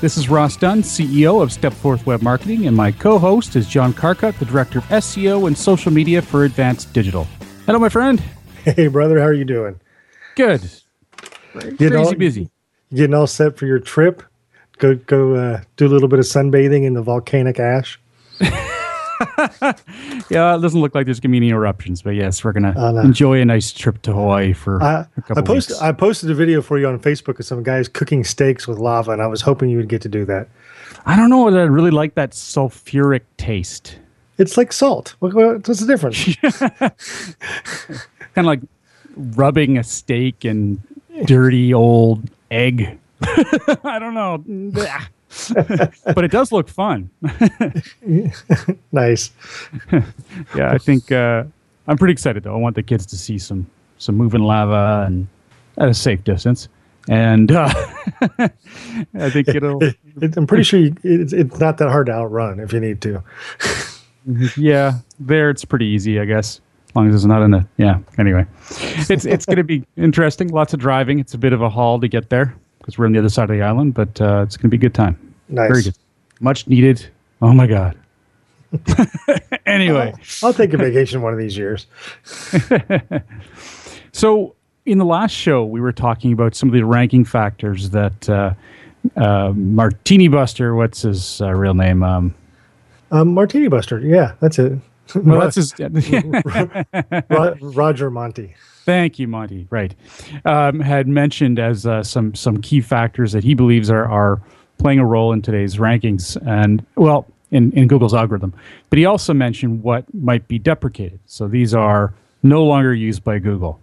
This is Ross Dunn, CEO of StepForth Web Marketing, and my co-host is John Carcutt, the Director of SEO and Social Media for Advanced Digital. Hello, my friend. Hey, brother. How are you doing? Good. Crazy busy. Getting all set for your trip? Go do a little bit of sunbathing in the volcanic ash? Yeah, it doesn't look like there's going to be any eruptions, but yes, we're going to enjoy a nice trip to Hawaii for a couple weeks. I posted a video for you on Facebook of some guys cooking steaks with lava, and I was hoping you would get to do that. I don't know. I really like that sulfuric taste. It's like salt. What's the difference? Kind of like rubbing a steak in dirty old egg. I don't know. But it does look fun. Nice. Yeah, I think I'm pretty excited, though. I want the kids to see some moving lava and at a safe distance. And I think it'll... I'm pretty sure it's not that hard to outrun if you need to. Yeah, there it's pretty easy, I guess. As long as it's not in the... Yeah, anyway. It's going to be interesting. Lots of driving. It's a bit of a haul to get there, because we're on the other side of the island, but it's going to be a good time. Nice. Very good. Much needed. Oh, my God. Anyway. I'll take a vacation one of these years. So in the last show, we were talking about some of the ranking factors that Martini Buster, what's his real name? Martini Buster. Yeah, that's it. Well, that's his... Roger Monty. Thank you, Monty. Right. Had mentioned as some key factors that he believes are playing a role in today's rankings and, well, in Google's algorithm. But he also mentioned what might be deprecated. So these are no longer used by Google.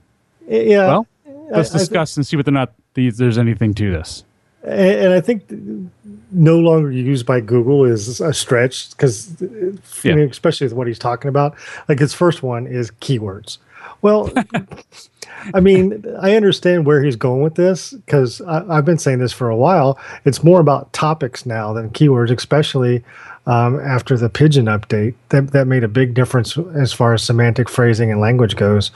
Yeah. Well, let's discuss and see whether or not there's anything to this. And I think no longer used by Google is a stretch because, I mean, especially with what he's talking about, like his first one is keywords. Well, I mean, I understand where he's going with this because I've been saying this for a while. It's more about topics now than keywords, especially after the Pigeon update. That made a big difference as far as semantic phrasing and language goes.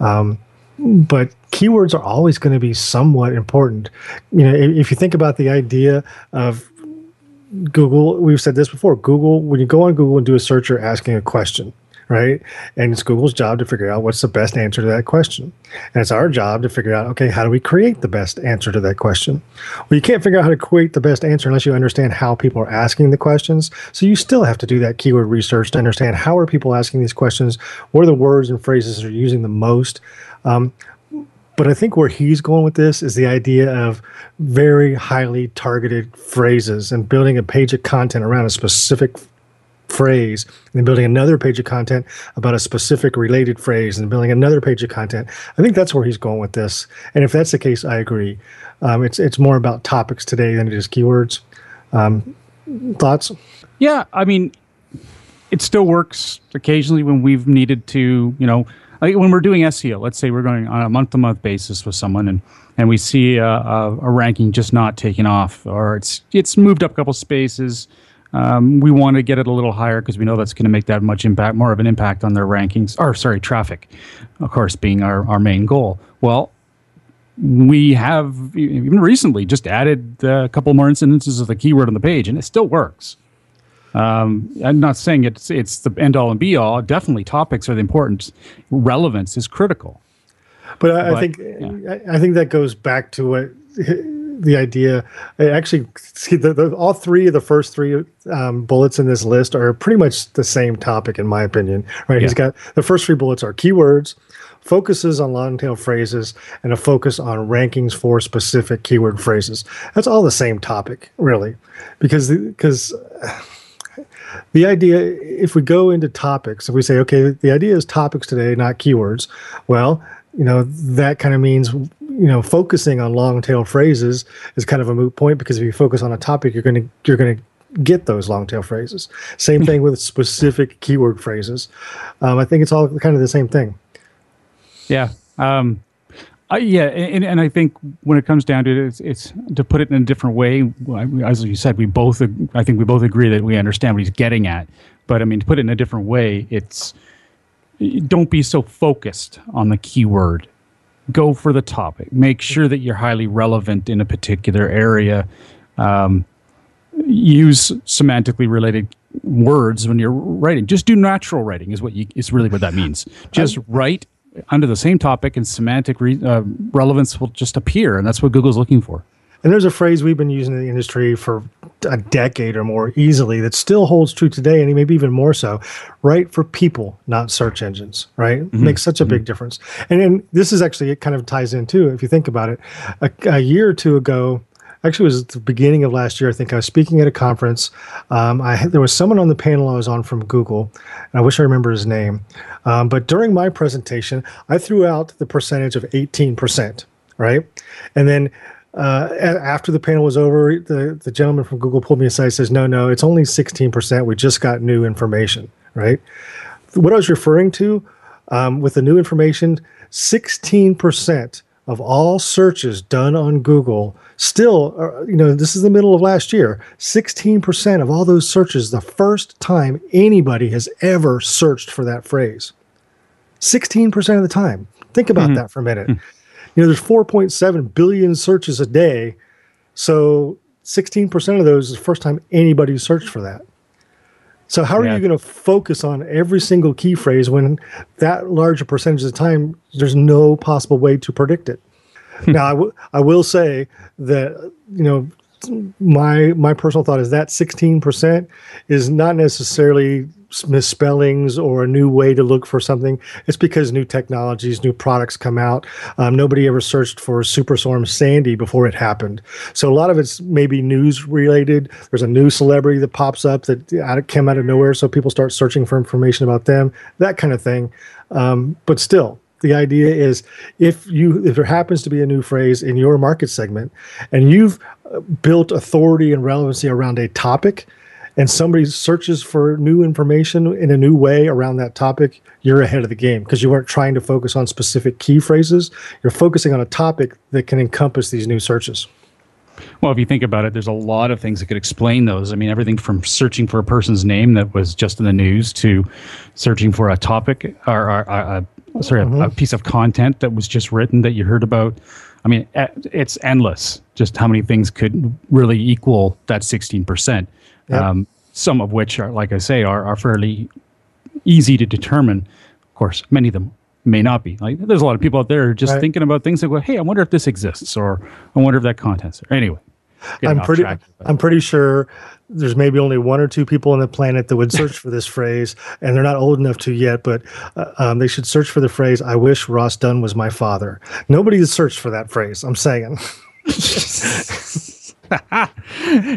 But keywords are always going to be somewhat important. You know, if you think about the idea of Google, we've said this before, Google, when you go on Google and do a search, you're asking a question. Right? And it's Google's job to figure out what's the best answer to that question. And it's our job to figure out, okay, how do we create the best answer to that question? Well, you can't figure out how to create the best answer unless you understand how people are asking the questions. So you still have to do that keyword research to understand how are people asking these questions, what are the words and phrases they're using the most. But I think where he's going with this is the idea of very highly targeted phrases and building a page of content around a specific phrase and then building another page of content about a specific related phrase and building another page of content. I think that's where he's going with this. And if that's the case, I agree. It's more about topics today than it is keywords. Thoughts? Yeah, I mean, it still works occasionally when we've needed to, you know, like when we're doing SEO, let's say we're going on a month-to-month basis with someone and we see a ranking just not taking off or it's moved up a couple spaces. We want to get it a little higher because we know that's going to make that much impact, more of an impact on their rankings, traffic, of course, being our main goal. Well, we have even recently just added a couple more incidences of the keyword on the page, and it still works. I'm not saying it's the end-all and be-all. Definitely topics are the important. Relevance is critical. But I think that goes back to what the idea. Actually, see, all three of the first three bullets in this list are pretty much the same topic, in my opinion. Right? Yeah. He's got the first three bullets are keywords, focuses on long-tail phrases, and a focus on rankings for specific keyword phrases. That's all the same topic, really, because the idea, if we go into topics, if we say, okay, the idea is topics today, not keywords, well, you know, that kind of means, you know, focusing on long-tail phrases is kind of a moot point, because if you focus on a topic, you're going to get those long-tail phrases. Same thing with specific keyword phrases. I think it's all kind of the same thing. Yeah. And I think when it comes down to it, it's to put it in a different way. As you said, I think we both agree that we understand what he's getting at. But I mean, to put it in a different way, it's don't be so focused on the keyword. Go for the topic. Make sure that you're highly relevant in a particular area. Use semantically related words when you're writing. Just do natural writing is really what that means. Just write under the same topic, and semantic relevance will just appear, and that's what Google's looking for. And there's a phrase we've been using in the industry for a decade or more easily that still holds true today, and maybe even more so. Write for people, not search engines, right? Mm-hmm. Makes such a big difference. And then this is actually, it kind of ties in too, if you think about it. A year or two ago, actually it was the beginning of last year, I think I was speaking at a conference. There was someone on the panel I was on from Google, and I wish I remember his name. But during my presentation, I threw out the percentage of 18%, right? And then after the panel was over, the gentleman from Google pulled me aside and says, no, it's only 16%. We just got new information, right? What I was referring to with the new information, 16% of all searches done on Google, still, this is the middle of last year, 16% of all those searches, the first time anybody has ever searched for that phrase. 16% of the time. Think about that for a minute. There's 4.7 billion searches a day, so 16% of those is the first time anybody searched for that. So how are you going to focus on every single key phrase when that larger percentage of the time there's no possible way to predict it? Now, I will say that, my personal thought is that 16% is not necessarily misspellings or a new way to look for something. It's because new technologies, new products come out. Nobody ever searched for Superstorm Sandy before it happened. So a lot of it's maybe news related. There's a new celebrity that pops up that came out of nowhere, so people start searching for information about them, that kind of thing. But still, the idea is if there happens to be a new phrase in your market segment and you've built authority and relevancy around a topic, and somebody searches for new information in a new way around that topic, you're ahead of the game because you weren't trying to focus on specific key phrases. You're focusing on a topic that can encompass these new searches. Well, if you think about it, there's a lot of things that could explain those. I mean, everything from searching for a person's name that was just in the news to searching for a topic or a piece of content that was just written that you heard about. I mean, it's endless just how many things could really equal that 16%. Yep. Some of which are, like I say, are fairly easy to determine. Of course, many of them may not be. Like, there's a lot of people out there just thinking about things that go, hey, I wonder if this exists, or I wonder if that content's there. Anyway, I'm pretty sure there's maybe only one or two people on the planet that would search for this phrase, and they're not old enough to yet, but they should search for the phrase, I wish Ross Dunn was my father. Nobody has searched for that phrase, I'm saying.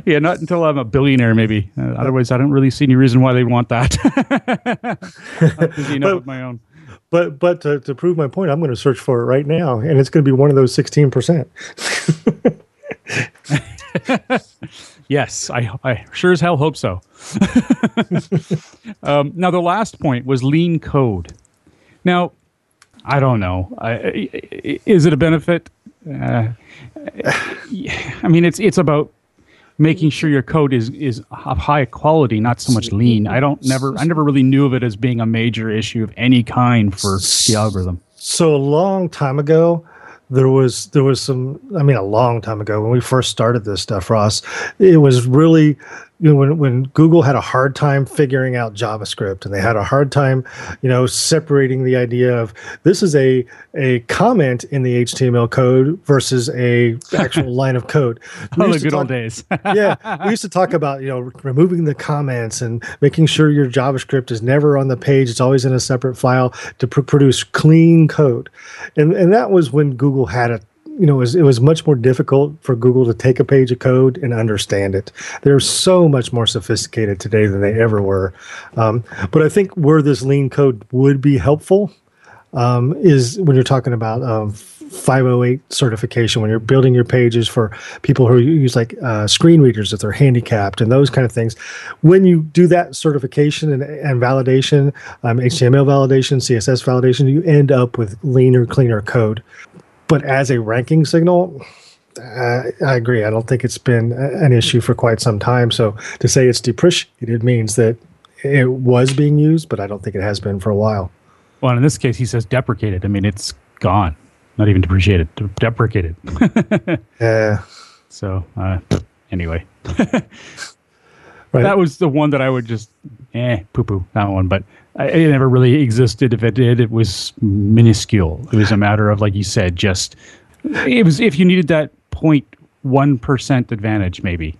Yeah, not until I'm a billionaire, maybe. Otherwise, I don't really see any reason why they want that. I'm busy enough with my own. But to prove my point, I'm going to search for it right now, and it's going to be one of those 16%. Yes, I sure as hell hope so. Now, the last point was lean code. Now, I don't know. Is it a benefit? I mean, it's about making sure your code is of high quality, not so much lean. I never really knew of it as being a major issue of any kind for the algorithm. So a long time ago, there was some, I mean, a long time ago when we first started this stuff, Ross, it was really you know, when Google had a hard time figuring out JavaScript, and they had a hard time, you know, separating the idea of this is a comment in the HTML code versus a actual line of code. Oh, the good old days. Yeah, we used to talk about, you know, removing the comments and making sure your JavaScript is never on the page; it's always in a separate file to produce clean code. And that was when Google had a, you know, it was much more difficult for Google to take a page of code and understand it. They're so much more sophisticated today than they ever were. But I think where this lean code would be helpful is when you're talking about 508 certification, when you're building your pages for people who use like screen readers if they're handicapped and those kind of things. When you do that certification and validation, HTML validation, CSS validation, you end up with leaner, cleaner code. But as a ranking signal, I agree. I don't think it's been an issue for quite some time. So to say it's depreciated means that it was being used, but I don't think it has been for a while. Well, in this case, he says deprecated. I mean, it's gone. Not even depreciated. Deprecated. Yeah. So anyway. Right. That was the one that I would just poo-poo, that one. But it never really existed. If it did, it was minuscule. It was a matter of, like you said, just it was if you needed that 0.1% advantage, maybe.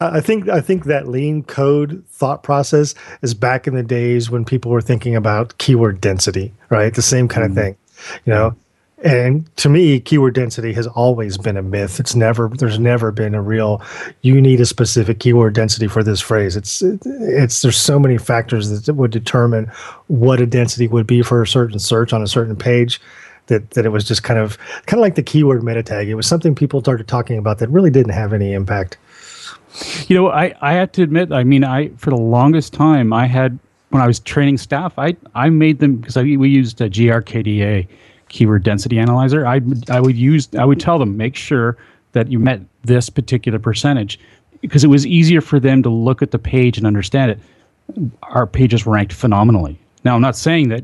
I think that lean code thought process is back in the days when people were thinking about keyword density, right? The same kind of thing, you know. And to me, keyword density has always been a myth. There's never been a real, you need a specific keyword density for this phrase. There's so many factors that would determine what a density would be for a certain search on a certain page that it was just kind of like the keyword meta tag. It was something people started talking about that really didn't have any impact. You know, I have to admit, I mean, for the longest time I had, when I was training staff, I made them, because we used a GRKDA keyword density analyzer. I would tell them, make sure that you met this particular percentage, because it was easier for them to look at the page and understand it. Our pages ranked phenomenally. Now, I'm not saying that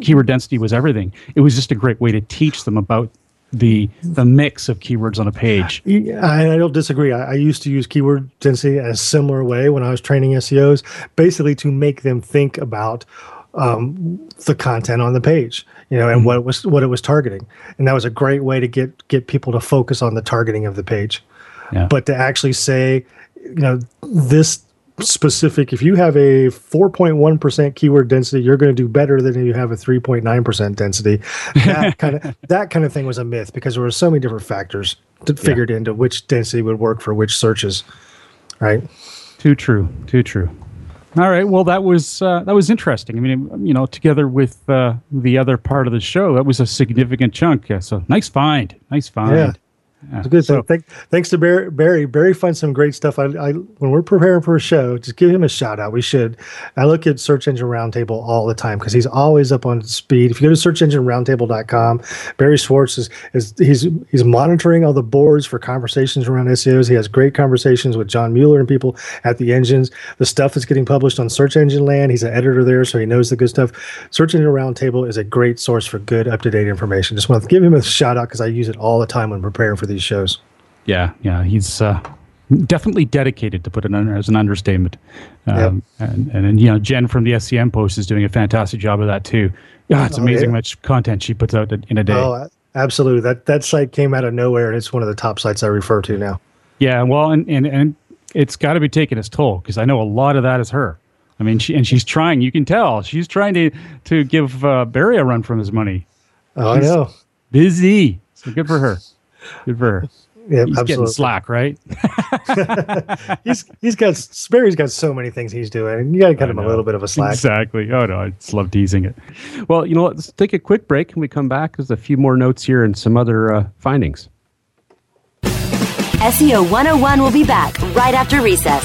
keyword density was everything. It was just a great way to teach them about the mix of keywords on a page. I don't disagree. I used to use keyword density in a similar way when I was training SEOs, basically to make them think about the content on the page, you know, and what it was targeting. And that was a great way to get people to focus on the targeting of the page. Yeah. But to actually say, you know, this specific, if you have a 4.1% keyword density, you're going to do better than if you have a 3.9% density. That kind of thing was a myth, because there were so many different factors that figured into which density would work for which searches. Right. Too true. All right. Well, that was interesting. I mean, you know, together with the other part of the show, that was a significant chunk. Yeah, so nice find. Yeah. It's good. So, thanks to Barry. Barry finds some great stuff. I when we're preparing for a show, just give him a shout out. We should. I look at Search Engine Roundtable all the time because he's always up on speed. If you go to searchengineroundtable.com, Barry Schwartz is monitoring all the boards for conversations around SEOs. He has great conversations with John Mueller and people at the engines. The stuff that's getting published on Search Engine Land, he's an editor there, so he knows the good stuff. Search Engine Roundtable is a great source for good, up-to-date information. Just want to give him a shout out because I use it all the time when preparing for these shows. Yeah, he's definitely dedicated, to put it as an understatement. Yep. And you know, Jen from the SCM Post is doing a fantastic job of that too. It's amazing how much content she puts out in a day. Oh, absolutely. That site came out of nowhere, and it's one of the top sites I refer to now. Yeah, well, and it's got to be taking its toll, because I know a lot of that is her. I mean, she's trying. You can tell she's trying to give Barry a run from his money. Oh, she's I know. Busy, so good for her. Good for her. Yeah, he's absolutely. Getting slack, right? Barry's got so many things he's doing. You got to cut him a little bit of a slack. Exactly. Oh, no, I just love teasing it. Well, you know what? Let's take a quick break. When we come back, there's a few more notes here and some other findings. SEO 101 will be back right after recess.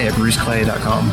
at BruceClay.com.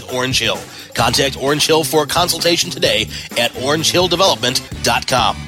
Orange Hill. Contact Orange Hill for a consultation today at orangehilldevelopment.com.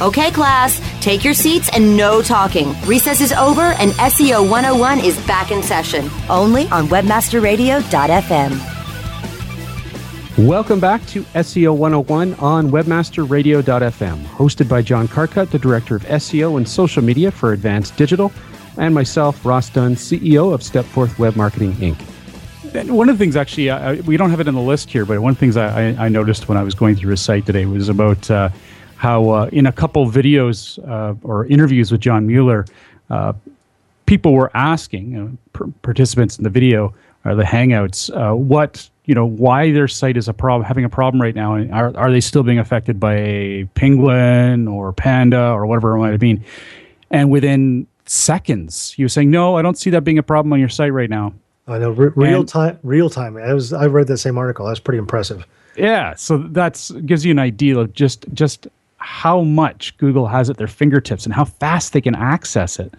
Okay, class, take your seats and no talking. Recess is over and SEO 101 is back in session, only on WebmasterRadio.fm. Welcome back to SEO 101 on WebmasterRadio.fm, hosted by John Carcutt, the Director of SEO and Social Media for Advanced Digital, and myself, Ross Dunn, CEO of StepForth Web Marketing, Inc. One of the things, actually, we don't have it in the list here, but one of the things I noticed when I was going through his site today was about how in a couple videos or interviews with John Mueller, people were asking, participants in the video or the Hangouts, why their site is having a problem right now, and are they still being affected by Penguin or Panda or whatever it might have been? And within seconds, he was saying, "No, I don't see that being a problem on your site right now." I know, real time. I read that same article. That's pretty impressive. Yeah, so that gives you an idea of just how much Google has at their fingertips and how fast they can access it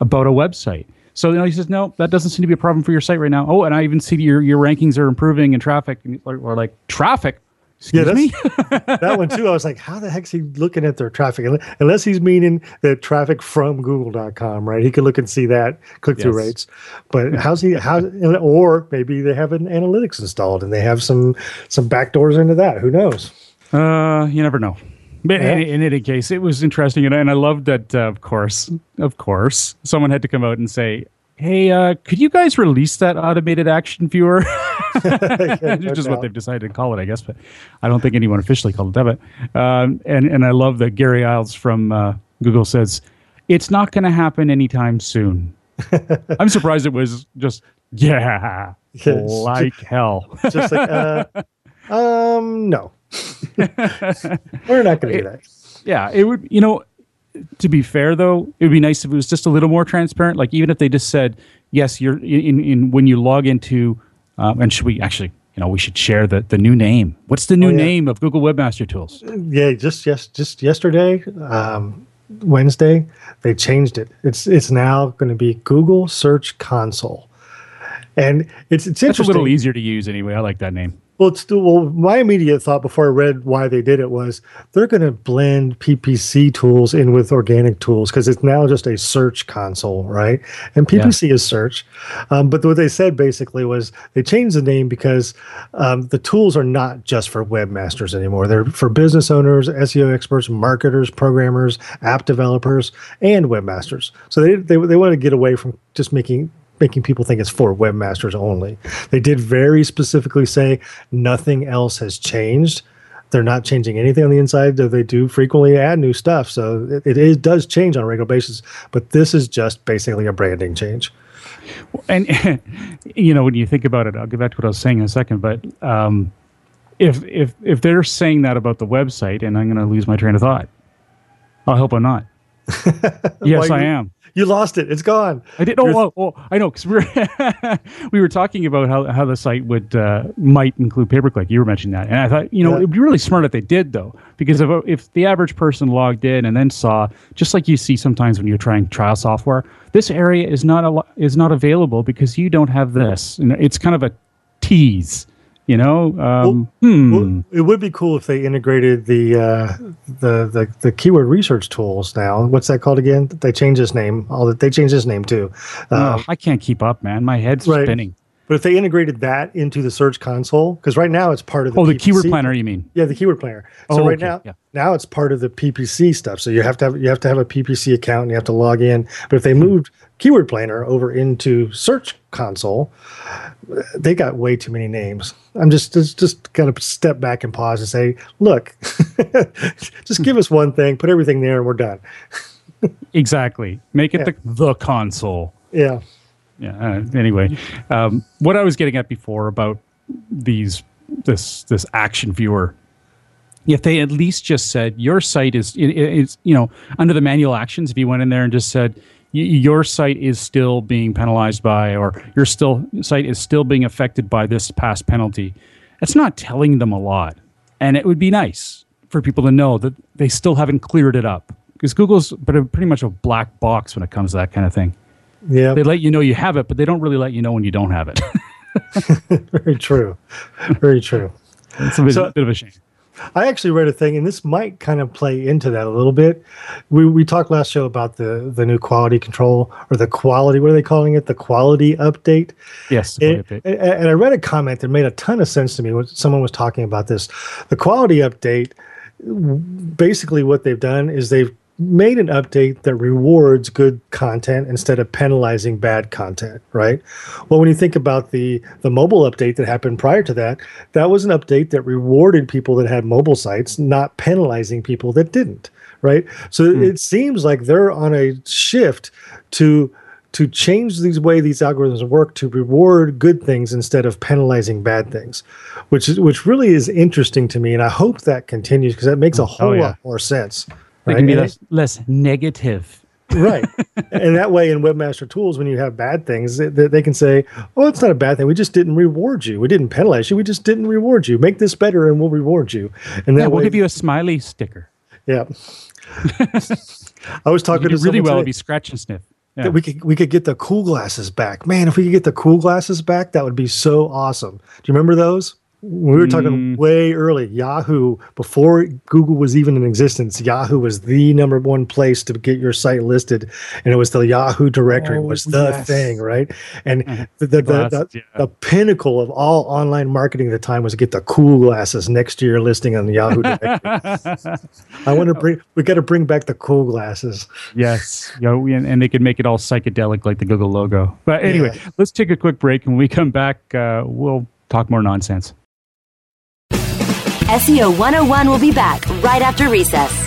about a website. So he says, no, that doesn't seem to be a problem for your site right now. Oh, and I even see your rankings are improving and traffic, or like traffic. Excuse me? That one too. I was like, how the heck's he looking at their traffic? Unless he's meaning the traffic from Google.com, right? He could look and see that click-through rates. But or maybe they have an analytics installed and they have some backdoors into that. Who knows? You never know. But in any case, it was interesting, and I loved that, of course, someone had to come out and say, hey, could you guys release that automated action viewer? What they've decided to call it, I guess, but I don't think anyone officially called it that. But, and I love that Gary Illyes from Google says, it's not going to happen anytime soon. I'm surprised it was just, like hell. Just like, no. We're not going to do that. Yeah, it would, to be fair though, it would be nice if it was just a little more transparent. Like even if they just said, yes, you're in when you log into, and should we actually, we should share the new name. What's the new name of Google Webmaster Tools? Yeah, just yesterday, Wednesday, they changed it. It's now going to be Google Search Console. And it's interesting. It's a little easier to use anyway. I like that name. Well, my immediate thought before I read why they did it was they're going to blend PPC tools in with organic tools because it's now just a search console, right? And PPC is search. But what they said basically was they changed the name because the tools are not just for webmasters anymore. They're for business owners, SEO experts, marketers, programmers, app developers, and webmasters. So they want to get away from just making people think it's for webmasters only. They did very specifically say nothing else has changed. They're not changing anything on the inside, though they do frequently add new stuff. So it does change on a regular basis, but this is just basically a branding change. And, when you think about it, I'll get back to what I was saying in a second, but if they're saying that about the website, and I'm going to lose my train of thought, I hope I'm not. Yes, I am. You lost it. It's gone. I didn't know. Oh, I know, because we were talking about how the site would might include pay-per-click. You were mentioning that. And I thought, it would be really smart if they did, though, because if the average person logged in and then saw, just like you see sometimes when you're trying trial software, this area is not available because you don't have this. And it's kind of a tease. It would be cool if they integrated the keyword research tools now. What's that called again? They changed its name. They changed its name too. I can't keep up, man. My head's spinning. But if they integrated that into the Search Console, because right now it's part of the PPC. Keyword planner, you mean? Yeah, the keyword planner. So now it's part of the PPC stuff. So you have to have a PPC account and you have to log in. But if they moved keyword planner over into Search Console, they got way too many names. I'm just kind of step back and pause and say, look, just give us one thing, put everything there, and we're done. Exactly. Make it the console. Yeah. Yeah. Anyway, what I was getting at before about this action viewer, if they at least just said your site is under the manual actions, if you went in there and just said your site is still being penalized by, or your site is still being affected by this past penalty, that's not telling them a lot, and it would be nice for people to know that they still haven't cleared it up, because Google's pretty much a black box when it comes to that kind of thing. Yeah, they let you know you have it, but they don't really let you know when you don't have it. Very true. Very true. It's a bit of a shame. I actually read a thing, and this might kind of play into that a little bit. We talked last show about the new quality control, or the quality, what are they calling it? The quality update? Yes. And I read a comment that made a ton of sense to me when someone was talking about this. The quality update, basically what they've done is they've made an update that rewards good content instead of penalizing bad content, right? Well, when you think about the mobile update that happened prior to that, that was an update that rewarded people that had mobile sites, not penalizing people that didn't, right? So it seems like they're on a shift to change the way these algorithms work to reward good things instead of penalizing bad things, which really is interesting to me, and I hope that continues, because that makes a whole lot more sense. They can be less negative. Right. And that way in Webmaster Tools, when you have bad things, they can say, oh, it's not a bad thing. We just didn't reward you. We didn't penalize you. We just didn't reward you. Make this better and we'll reward you. And that we'll give you a smiley sticker. Yeah. I was talking to someone today. It'd be scratch and sniff. Yeah. That we could get the cool glasses back. Man, if we could get the cool glasses back, that would be so awesome. Do you remember those? We were talking way early. Yahoo, before Google was even in existence, Yahoo was the number one place to get your site listed, and it was the Yahoo directory was the thing, right? And the pinnacle of all online marketing at the time was get the cool glasses next to your listing on the Yahoo directory. We got to bring back the cool glasses. Yes, and they could make it all psychedelic like the Google logo. But anyway, let's take a quick break, and when we come back, we'll talk more nonsense. SEO 101 will be back right after recess.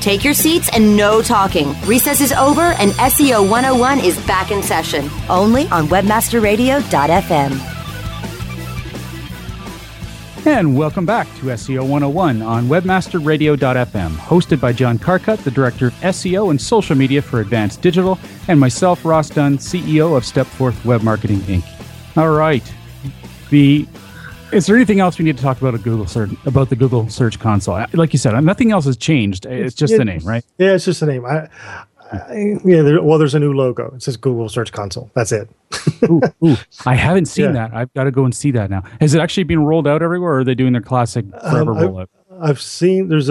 take your seats and no talking. Recess is over and SEO 101 is back in session. Only on WebmasterRadio.fm. And welcome back to SEO 101 on WebmasterRadio.fm, hosted by John Carcutt, the Director of SEO and Social Media for Advanced Digital, and myself, Ross Dunn, CEO of StepForth Web Marketing, Inc. All right. Is there anything else we need to talk about about the Google Search Console? Like you said, nothing else has changed. It's just the name, right? Yeah, it's just the name. There's a new logo. It says Google Search Console. That's it. ooh, I haven't seen that. I've got to go and see that now. Has it actually been rolled out everywhere, or are they doing their classic forever rollout? I've seen if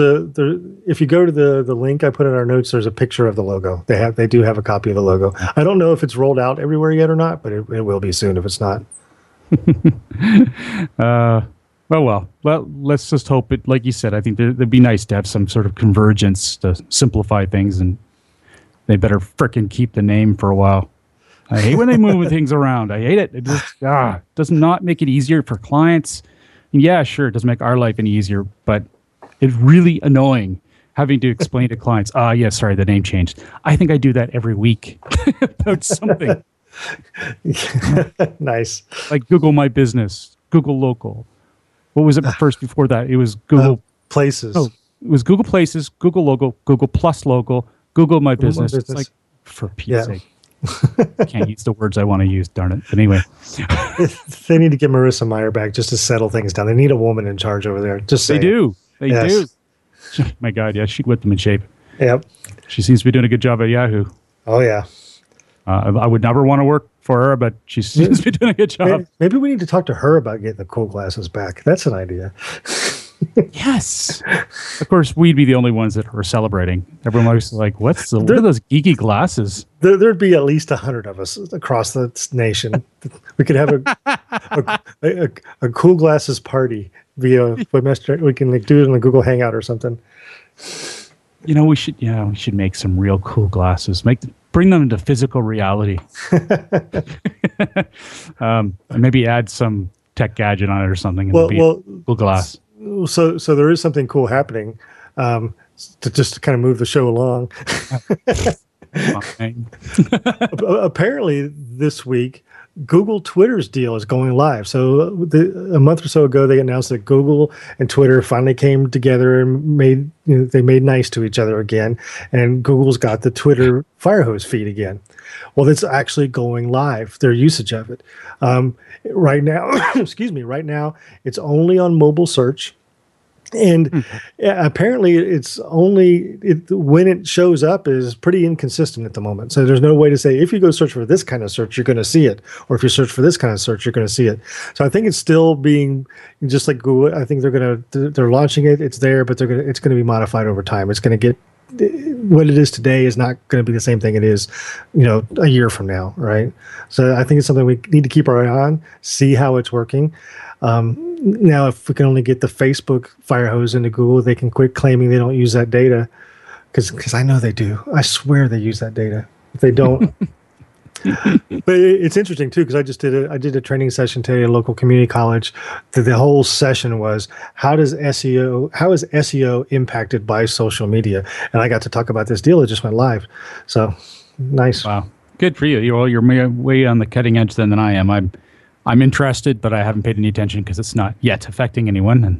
you go to the link I put in our notes, there's a picture of the logo. They do have a copy of the logo. I don't know if it's rolled out everywhere yet or not, but it will be soon if it's not. Let's just hope it. Like you said, I think it'd be nice to have some sort of convergence to simplify things, and they better frickin' keep the name for a while. I hate when they move things around. I hate it. It just does not make it easier for clients. And yeah, sure, it doesn't make our life any easier, but it's really annoying having to explain to clients. Sorry, the name changed. I think I do that every week about something. Nice. Like Google My Business, Google Local. What was it first before that? It was Google Places. Oh, it was Google Places, Google Local, Google Plus Local, Google My Business. It's like, for Pete's sake. I can't use the words I want to use, darn it. But anyway. They need to get Marissa Mayer back just to settle things down. They need a woman in charge over there. They do. My God, yeah, she'd whip them in shape. Yep. She seems to be doing a good job at Yahoo. Oh, yeah. I would never want to work for her, but she seems to be doing a good job. Maybe we need to talk to her about getting the cool glasses back. That's an idea. Yes. Of course, we'd be the only ones that are celebrating. Everyone was like, what are those geeky glasses? There'd be at least 100 of us across the nation. We could have a cool glasses party via webmaster. We can do it in a Google Hangout or something. You know, we should make some real cool glasses. Bring them into physical reality. Maybe add some tech gadget on it or something. Google Glass. So there is something cool happening to just kind of move the show along. Apparently, this week, Google Twitter's deal is going live. So a month or so ago, they announced that Google and Twitter finally came together and they made nice to each other again. And Google's got the Twitter firehose feed again. Well, that's actually going live, their usage of it. Right now, it's only on mobile search. And apparently it's only when it shows up is pretty inconsistent at the moment. So there's no way to say if you go search for this kind of search, you're going to see it. Or if you search for this kind of search, you're going to see it. So I think it's still being just like Google. I think they're launching it. It's there, but it's going to be modified over time. It's going to get what it is today is not going to be the same thing it is, a year from now. Right. So I think it's something we need to keep our eye on, see how it's working. Now, if we can only get the Facebook firehose into Google, they can quit claiming they don't use that data, because I know they do. I swear they use that data. If they don't, but it's interesting too, because I just did a training session today at a local community college. The whole session was how is SEO impacted by social media, and I got to talk about this deal that just went live. So nice. Wow, good for you. You're way on the cutting edge than I am. I'm interested, but I haven't paid any attention because it's not yet affecting anyone, and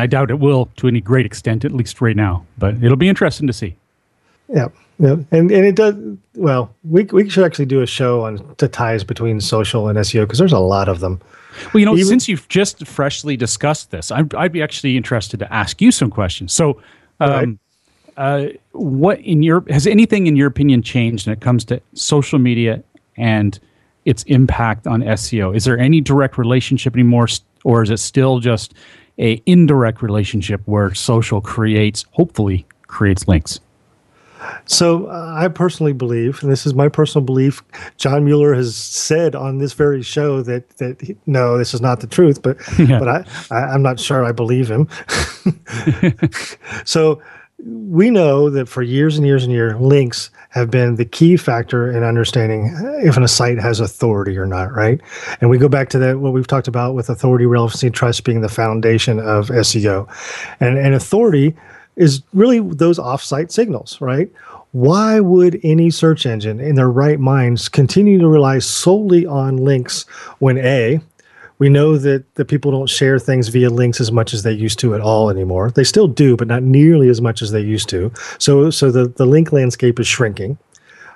I doubt it will to any great extent, at least right now. But it'll be interesting to see. Yeah, and it does. Well, we should actually do a show on the ties between social and SEO because there's a lot of them. Well, since you've just freshly discussed this, I'd be actually interested to ask you some questions. So, has anything in your opinion changed when it comes to social media and its impact on SEO? Is there any direct relationship anymore, or is it still just an indirect relationship where social creates links? So I personally believe, and this is my personal belief, John Mueller has said on this very show that no, this is not the truth, but but I'm not sure I believe him. So we know that for years and years and years, links have been the key factor in understanding if a site has authority or not, right? And we go back to that, what we've talked about with authority, relevancy, and trust being the foundation of SEO. And authority is really those off-site signals, right? Why would any search engine in their right minds continue to rely solely on links when A, we know that the people don't share things via links as much as they used to at all anymore. They still do, but not nearly as much as they used to. So the link landscape is shrinking,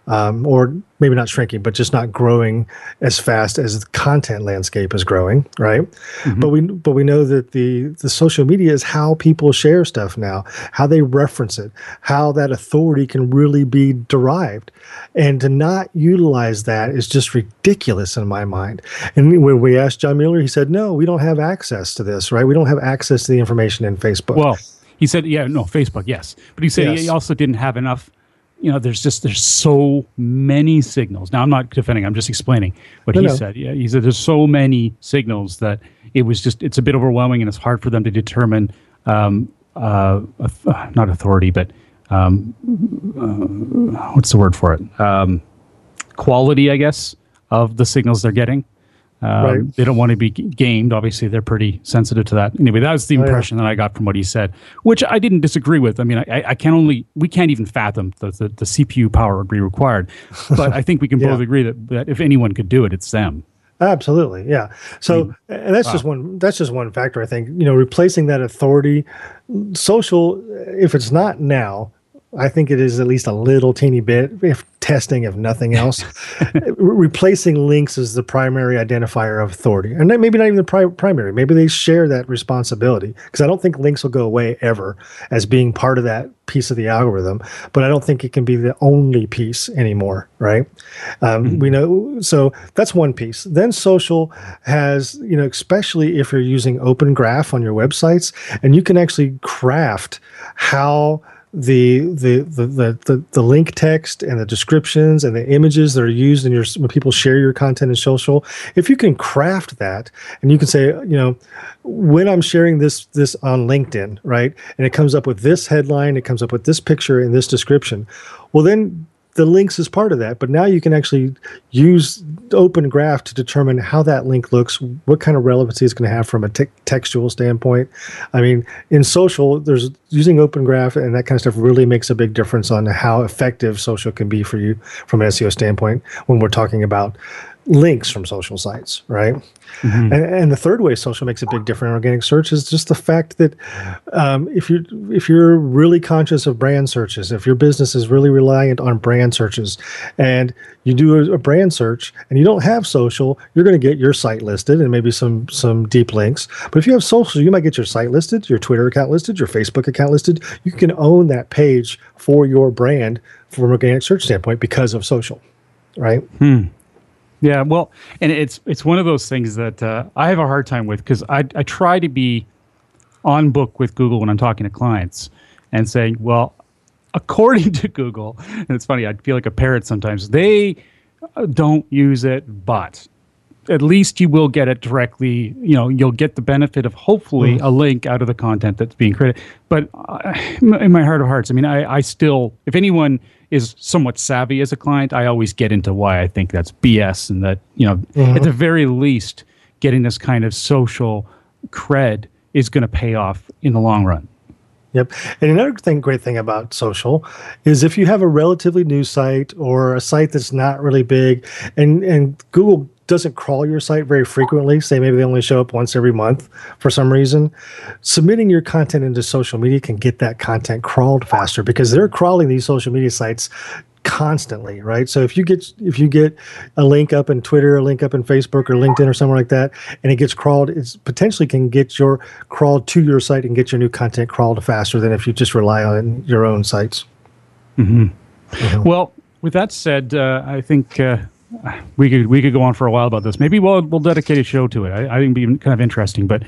or maybe not shrinking, but just not growing as fast as the content landscape is growing, right? Mm-hmm. But we know that the social media is how people share stuff now, how they reference it, how that authority can really be derived. And to not utilize that is just ridiculous in my mind. And when we asked John Mueller, he said, no, we don't have access to this, right? We don't have access to the information in Facebook. Well, he said, Facebook, yes. But he said he also didn't have enough. You know, there's so many signals. Now, I'm not defending. I'm just explaining what he said. Yeah, he said there's so many signals that it's a bit overwhelming, and it's hard for them to determine not authority, but what's the word for it? Quality, I guess, of the signals they're getting. Right. They don't want to be gamed. Obviously, they're pretty sensitive to that. Anyway, that was the impression that I got from what he said, which I didn't disagree with. I mean, we can't even fathom the CPU power would be required. But I think we can both agree that if anyone could do it, it's them. Absolutely, yeah. So, and that's just one. That's just one factor. I think replacing that authority, social. If it's not now, I think it is at least a little teeny bit, if testing, if nothing else. Replacing links as the primary identifier of authority. And maybe not even the primary. Maybe they share that responsibility, because I don't think links will go away ever as being part of that piece of the algorithm. But I don't think it can be the only piece anymore, right? We know, so that's one piece. Then social has, especially if you're using Open Graph on your websites, and you can actually craft how the link text and the descriptions and the images that are used in when people share your content in social, if you can craft that and you can say, when I'm sharing this on LinkedIn, right, and it comes up with this headline, it comes up with this picture and this description, well, then the links is part of that. But now you can actually use Open Graph to determine how that link looks, what kind of relevancy it's going to have from a textual standpoint. I mean, in social, there's using Open Graph and that kind of stuff really makes a big difference on how effective social can be for you from an SEO standpoint when we're talking about links from social sites, right? Mm-hmm. And the third way social makes a big difference in organic search is just the fact that if you're really conscious of brand searches, if your business is really reliant on brand searches, and you do a brand search and you don't have social, you're going to get your site listed and maybe some deep links. But if you have social, you might get your site listed, your Twitter account listed, your Facebook account listed. You can own that page for your brand from an organic search standpoint because of social, right? Hmm. Yeah, well, and it's one of those things that I have a hard time with, because I try to be on book with Google when I'm talking to clients and saying, well, according to Google, and it's funny, I feel like a parrot sometimes, they don't use it, but at least you will get it directly. You'll get the benefit of hopefully a link out of the content that's being created. But in my heart of hearts, I mean, I still, if anyone is somewhat savvy as a client, I always get into why I think that's BS, and that, at the very least, getting this kind of social cred is going to pay off in the long run. Yep. And another great thing about social is if you have a relatively new site or a site that's not really big, and Google doesn't crawl your site very frequently, say maybe they only show up once every month for some reason, submitting your content into social media can get that content crawled faster, because they're crawling these social media sites constantly, right? So if you get a link up in Twitter, a link up in Facebook or LinkedIn or somewhere like that, and it gets crawled, it potentially can get your crawled to your site and get your new content crawled faster than if you just rely on your own sites. Mm-hmm. Well, with that said, I think we could go on for a while about this. Maybe we'll dedicate a show to it. I think it'd be kind of interesting. But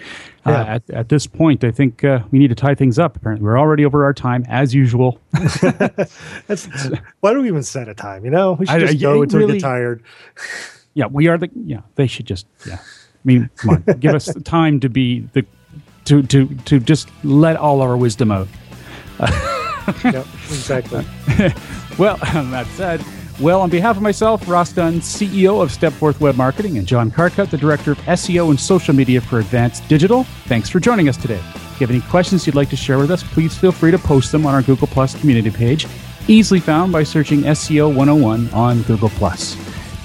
yeah. at this point, I think we need to tie things up. Apparently, we're already over our time as usual. Why do we even set a time? You know, we should just go until we get tired. Yeah, we are the. Yeah, they should just. Yeah, I mean, come on, give us the time to be the to just let all our wisdom out. Yep, exactly. Well, that said. Well, on behalf of myself, Ross Dunn, CEO of StepForth Web Marketing, and John Carcutt, the Director of SEO and Social Media for Advanced Digital, thanks for joining us today. If you have any questions you'd like to share with us, please feel free to post them on our Google Plus community page, easily found by searching SEO 101 on Google Plus.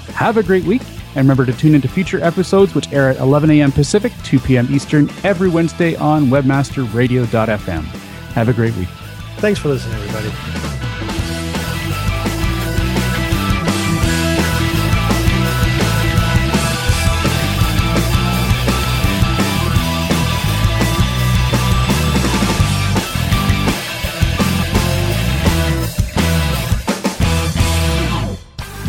Have a great week, and remember to tune into future episodes, which air at 11 a.m. Pacific, 2 p.m. Eastern, every Wednesday on WebmasterRadio.fm. Have a great week. Thanks for listening, everybody.